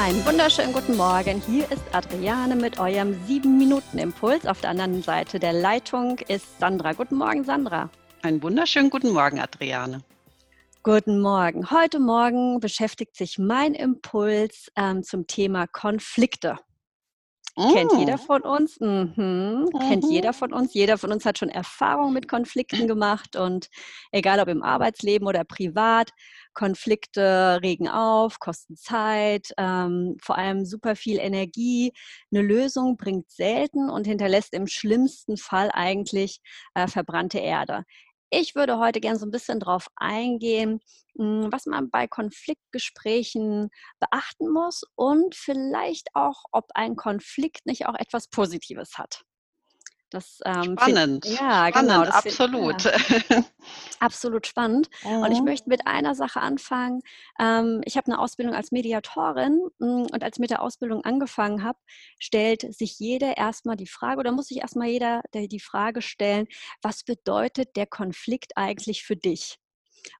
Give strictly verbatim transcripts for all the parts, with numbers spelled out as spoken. Einen wunderschönen guten Morgen. Hier ist Adriane mit eurem sieben-Minuten-Impuls. Auf der anderen Seite der Leitung ist Sandra. Guten Morgen, Sandra. Einen wunderschönen guten Morgen, Adriane. Guten Morgen. Heute Morgen beschäftigt sich mein Impuls ähm, zum Thema Konflikte. Oh. Kennt jeder von uns? Mhm. Mhm. Kennt jeder von uns. Jeder von uns hat schon Erfahrungen mit Konflikten gemacht und egal ob im Arbeitsleben oder privat, Konflikte regen auf, kosten Zeit, ähm, vor allem super viel Energie. Eine Lösung bringt selten und hinterlässt im schlimmsten Fall eigentlich äh, verbrannte Erde. Ich würde heute gerne so ein bisschen drauf eingehen, was man bei Konfliktgesprächen beachten muss und vielleicht auch, ob ein Konflikt nicht auch etwas Positives hat. Das, ähm, spannend, find, ja, spannend, genau, das absolut. Find, ja, absolut spannend. Mhm. Und ich möchte mit einer Sache anfangen. Ähm, ich habe eine Ausbildung als Mediatorin und als ich mit der Ausbildung angefangen habe, stellt sich jeder erstmal die Frage, oder muss sich erstmal jeder die Frage stellen, was bedeutet der Konflikt eigentlich für dich?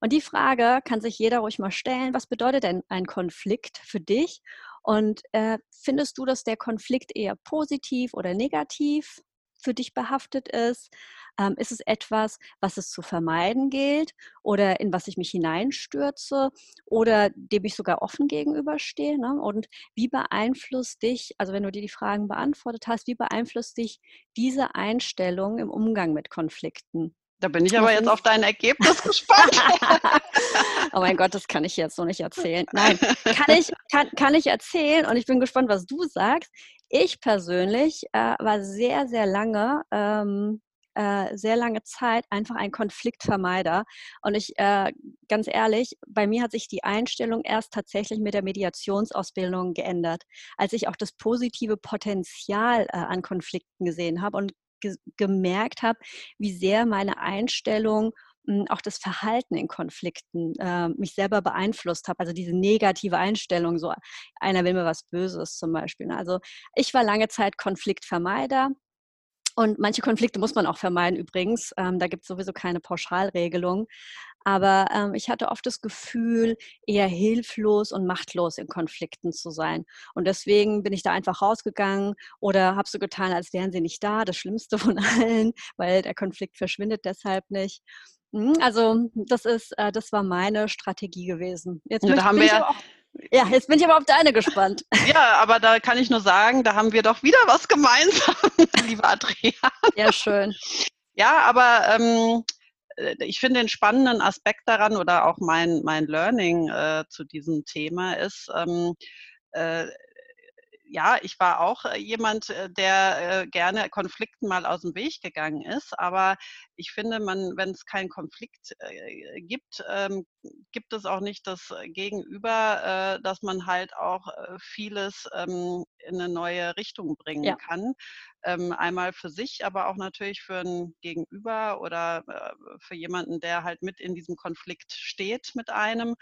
Und die Frage kann sich jeder ruhig mal stellen, was bedeutet denn ein Konflikt für dich? Und äh, findest du, dass der Konflikt eher positiv oder negativ für dich behaftet ist? Ähm, ist es etwas, was es zu vermeiden gilt oder in was ich mich hineinstürze oder dem ich sogar offen gegenüberstehe? Ne? Und wie beeinflusst dich, also wenn du dir die Fragen beantwortet hast, wie beeinflusst dich diese Einstellung im Umgang mit Konflikten? Da bin ich aber jetzt auf dein Ergebnis gespannt. Oh mein Gott, das kann ich jetzt so nicht erzählen. Nein, kann ich, kann, kann ich erzählen und ich bin gespannt, was du sagst. Ich persönlich äh, war sehr, sehr lange, ähm, äh, sehr lange Zeit einfach ein Konfliktvermeider. Und ich, äh, ganz ehrlich, bei mir hat sich die Einstellung erst tatsächlich mit der Mediationsausbildung geändert, als ich auch das positive Potenzial äh, an Konflikten gesehen habe und gemerkt habe, wie sehr meine Einstellung, auch das Verhalten in Konflikten äh, mich selber beeinflusst habe. Also diese negative Einstellung, so einer will mir was Böses zum Beispiel. Also ich war lange Zeit Konfliktvermeider. Und manche Konflikte muss man auch vermeiden übrigens, ähm, da gibt es sowieso keine Pauschalregelung, aber ähm, ich hatte oft das Gefühl, eher hilflos und machtlos in Konflikten zu sein und deswegen bin ich da einfach rausgegangen oder habe so getan, als wären sie nicht da, das Schlimmste von allen, weil der Konflikt verschwindet deshalb nicht. Also das ist, äh, das war meine Strategie gewesen. Jetzt ja, möchte, da haben wir auch Ja, jetzt bin ich aber auf deine gespannt. Ja, aber da kann ich nur sagen, da haben wir doch wieder was gemeinsam, liebe Adriane. Ja, schön. Ja, aber ähm, ich finde den spannenden Aspekt daran oder auch mein, mein Learning äh, zu diesem Thema ist, ähm, äh, ja, ich war auch jemand, der äh, gerne Konflikten mal aus dem Weg gegangen ist, aber ich finde, man, wenn es keinen Konflikt äh, gibt, ähm, gibt es auch nicht das Gegenüber, äh, dass man halt auch äh, vieles ähm, in eine neue Richtung bringen ja. kann. Ähm, einmal für sich, aber auch natürlich für ein Gegenüber oder äh, für jemanden, der halt mit in diesem Konflikt steht mit einem.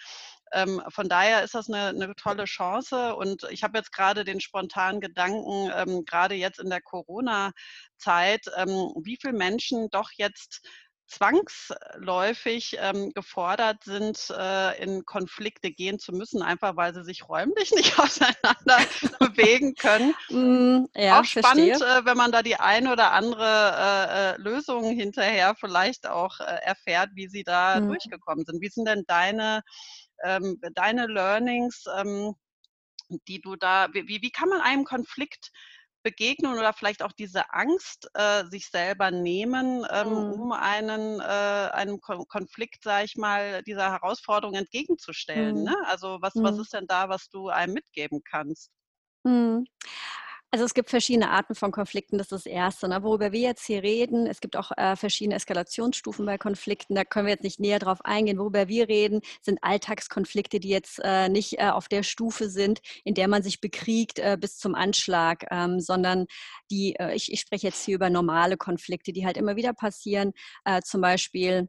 Ähm, von daher ist das eine, eine tolle Chance und ich habe jetzt gerade den spontanen Gedanken, ähm, gerade jetzt in der Corona-Zeit, ähm, wie viele Menschen doch jetzt zwangsläufig ähm, gefordert sind, äh, in Konflikte gehen zu müssen, einfach weil sie sich räumlich nicht auseinander bewegen können. Mm, ja, auch spannend, äh, wenn man da die eine oder andere äh, Lösung hinterher vielleicht auch äh, erfährt, wie sie da mm. durchgekommen sind. Wie sind denn deine, ähm, deine Learnings, ähm, die du da, wie, wie kann man einem Konflikt begegnen oder vielleicht auch diese Angst äh, sich selber nehmen, ähm, mhm. um einen, äh, einem Konflikt, sage ich mal, dieser Herausforderung entgegenzustellen. Mhm. Ne? Also was, mhm. was ist denn da, was du einem mitgeben kannst? Mhm. Also es gibt verschiedene Arten von Konflikten, das ist das Erste, ne? Worüber wir jetzt hier reden. Es gibt auch äh, verschiedene Eskalationsstufen bei Konflikten, da können wir jetzt nicht näher drauf eingehen. Worüber wir reden, sind Alltagskonflikte, die jetzt äh, nicht äh, auf der Stufe sind, in der man sich bekriegt äh, bis zum Anschlag, ähm, sondern die, äh, ich, ich spreche jetzt hier über normale Konflikte, die halt immer wieder passieren, äh, zum Beispiel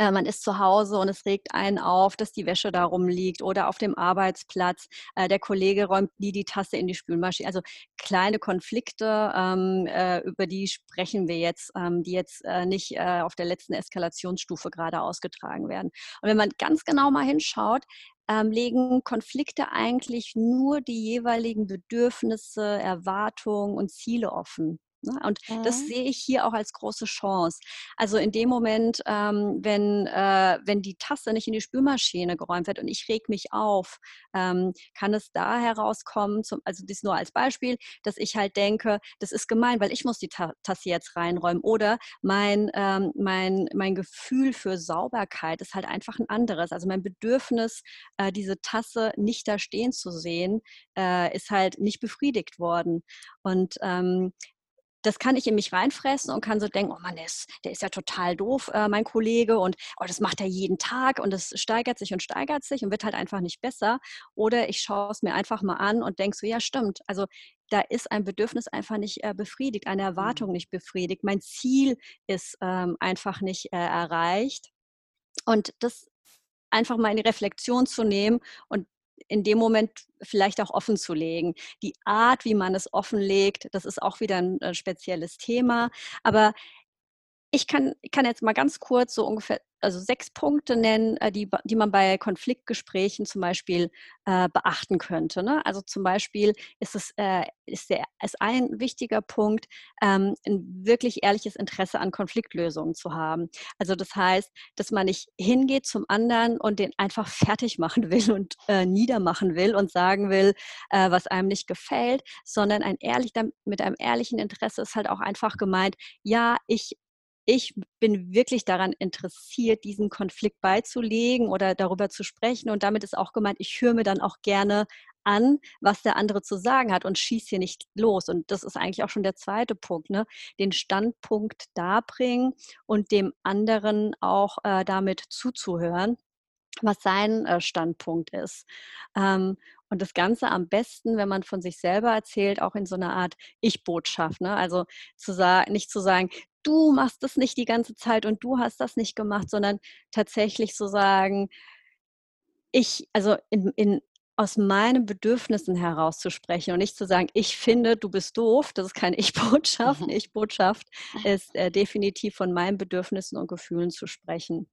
man ist zu Hause und es regt einen auf, dass die Wäsche da rumliegt oder auf dem Arbeitsplatz. Äh, der Kollege räumt nie die Tasse in die Spülmaschine. Also kleine Konflikte, ähm, äh, über die sprechen wir jetzt, ähm, die jetzt äh, nicht äh, auf der letzten Eskalationsstufe gerade ausgetragen werden. Und wenn man ganz genau mal hinschaut, ähm, legen Konflikte eigentlich nur die jeweiligen Bedürfnisse, Erwartungen und Ziele offen. Und das sehe ich hier auch als große Chance. Also in dem Moment, ähm, wenn, äh, wenn die Tasse nicht in die Spülmaschine geräumt wird und ich reg mich auf, ähm, kann es da herauskommen, zum, also dies nur als Beispiel, dass ich halt denke, das ist gemein, weil ich muss die Ta- Tasse jetzt reinräumen. Oder mein, ähm, mein, mein Gefühl für Sauberkeit ist halt einfach ein anderes. Also mein Bedürfnis, äh, diese Tasse nicht da stehen zu sehen, äh, ist halt nicht befriedigt worden. Und ähm, das kann ich in mich reinfressen und kann so denken, oh Mann, der ist, der ist ja total doof, äh, mein Kollege, und oh, das macht er jeden Tag und das steigert sich und steigert sich und wird halt einfach nicht besser. Oder ich schaue es mir einfach mal an und denke so, ja stimmt, also da ist ein Bedürfnis einfach nicht äh, befriedigt, eine Erwartung nicht befriedigt, mein Ziel ist ähm, einfach nicht äh, erreicht. Und das einfach mal in die Reflexion zu nehmen und in dem Moment vielleicht auch offen zu legen. Die Art, wie man es offenlegt, das ist auch wieder ein äh, spezielles Thema. Aber ich kann, kann jetzt mal ganz kurz so ungefähr also sechs Punkte nennen, äh, die, die man bei Konfliktgesprächen zum Beispiel äh, beachten könnte. Ne? Also zum Beispiel ist es äh, ist der, ist ein wichtiger Punkt, ähm, ein wirklich ehrliches Interesse an Konfliktlösungen zu haben. Also das heißt, dass man nicht hingeht zum anderen und den einfach fertig machen will und äh, niedermachen will und sagen will, äh, was einem nicht gefällt, sondern ein ehrlich, mit einem ehrlichen Interesse ist halt auch einfach gemeint, ja, ich Ich bin wirklich daran interessiert, diesen Konflikt beizulegen oder darüber zu sprechen. Und damit ist auch gemeint, ich höre mir dann auch gerne an, was der andere zu sagen hat und schieße hier nicht los. Und das ist eigentlich auch schon der zweite Punkt, ne? Den Standpunkt darbringen und dem anderen auch äh, damit zuzuhören, was sein äh, Standpunkt ist. Ähm, Und das Ganze am besten, wenn man von sich selber erzählt, auch in so einer Art Ich-Botschaft. Ne? Also zu sagen, nicht zu sagen, du machst das nicht die ganze Zeit und du hast das nicht gemacht, sondern tatsächlich zu sagen, ich, also in, in, aus meinen Bedürfnissen herauszusprechen und nicht zu sagen, ich finde, du bist doof. Das ist keine Ich-Botschaft. Eine Ich-Botschaft ist äh, definitiv von meinen Bedürfnissen und Gefühlen zu sprechen.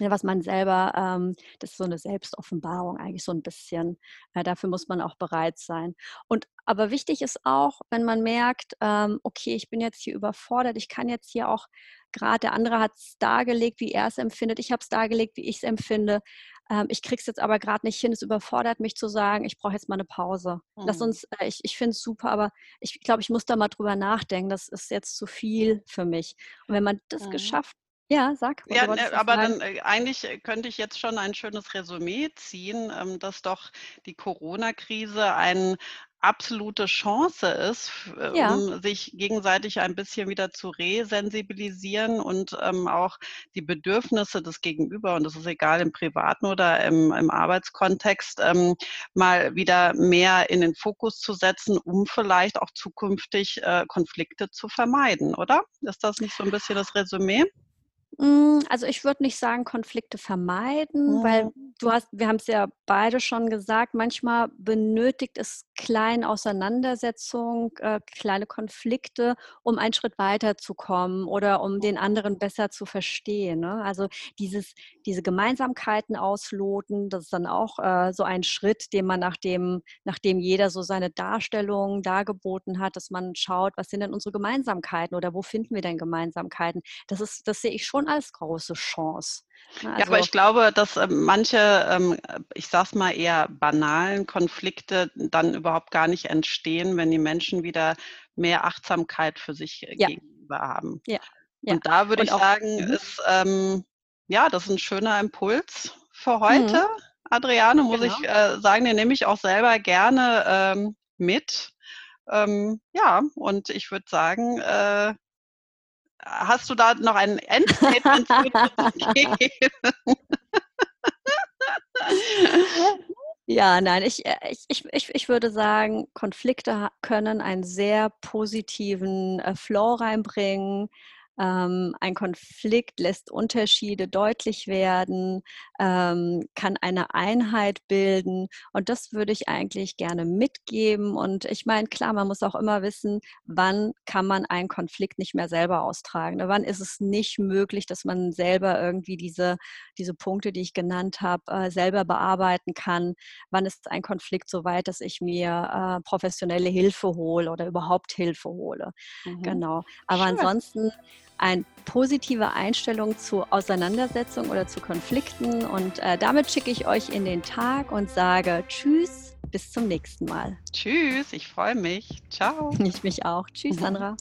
Ja, was man selber, ähm, das ist so eine Selbstoffenbarung eigentlich so ein bisschen. Ja, dafür muss man auch bereit sein. Und aber wichtig ist auch, wenn man merkt, ähm, okay, ich bin jetzt hier überfordert, ich kann jetzt hier auch gerade, der andere hat es dargelegt, wie er es empfindet, ich habe es dargelegt, wie ich es empfinde. Ähm, ich kriege es jetzt aber gerade nicht hin, es überfordert mich zu sagen, ich brauche jetzt mal eine Pause. Mhm. Lass uns, äh, ich, ich finde es super, aber ich glaube, ich muss da mal drüber nachdenken, das ist jetzt zu viel für mich. Und wenn man das mhm. geschafft, ja, sag. Ja, aber dann eigentlich könnte ich jetzt schon ein schönes Resümee ziehen, dass doch die Corona-Krise ein absolute Chance ist, um ja. sich gegenseitig ein bisschen wieder zu resensibilisieren und ähm, auch die Bedürfnisse des Gegenüber, und das ist egal im privaten oder im, im Arbeitskontext, ähm, mal wieder mehr in den Fokus zu setzen, um vielleicht auch zukünftig äh, Konflikte zu vermeiden, oder? Ist das nicht so ein bisschen das Resümee? Also ich würde nicht sagen, Konflikte vermeiden, mhm. weil du hast, wir haben es ja beide schon gesagt, manchmal benötigt es kleine Auseinandersetzungen, äh, kleine Konflikte, um einen Schritt weiterzukommen oder um den anderen besser zu verstehen. Ne? Also dieses, diese Gemeinsamkeiten ausloten, das ist dann auch äh, so ein Schritt, den man nachdem, nachdem jeder so seine Darstellung dargeboten hat, dass man schaut, was sind denn unsere Gemeinsamkeiten oder wo finden wir denn Gemeinsamkeiten? Das ist, das sehe ich schon als große Chance. Also ja, aber ich glaube, dass äh, manche, ähm, ich sag's mal eher banalen Konflikte dann überhaupt gar nicht entstehen, wenn die Menschen wieder mehr Achtsamkeit für sich äh, ja. gegenüber haben. Ja. Ja. Und da würde ich auch sagen, ist, ähm, ja, das ist ein schöner Impuls für heute, mhm. Adriane, muss genau. ich äh, sagen, den nehme ich auch selber gerne ähm, mit. Ähm, ja, und ich würde sagen, äh, hast du da noch einen Endstatement gegeben? Ja, nein, ich, ich, ich, ich würde sagen, Konflikte können einen sehr positiven Flow reinbringen, Ähm, ein Konflikt lässt Unterschiede deutlich werden, ähm, kann eine Einheit bilden, und das würde ich eigentlich gerne mitgeben. Und ich meine, klar, man muss auch immer wissen, wann kann man einen Konflikt nicht mehr selber austragen, ne? Wann ist es nicht möglich, dass man selber irgendwie diese, diese Punkte, die ich genannt habe, äh, selber bearbeiten kann, wann ist ein Konflikt so weit, dass ich mir äh, professionelle Hilfe hole oder überhaupt Hilfe hole. Mhm. Genau. Aber Schön. Ansonsten eine positive Einstellung zu Auseinandersetzungen oder zu Konflikten. Und äh, damit schicke ich euch in den Tag und sage Tschüss, bis zum nächsten Mal. Tschüss, ich freue mich. Ciao. Ich mich auch. Tschüss, Sandra.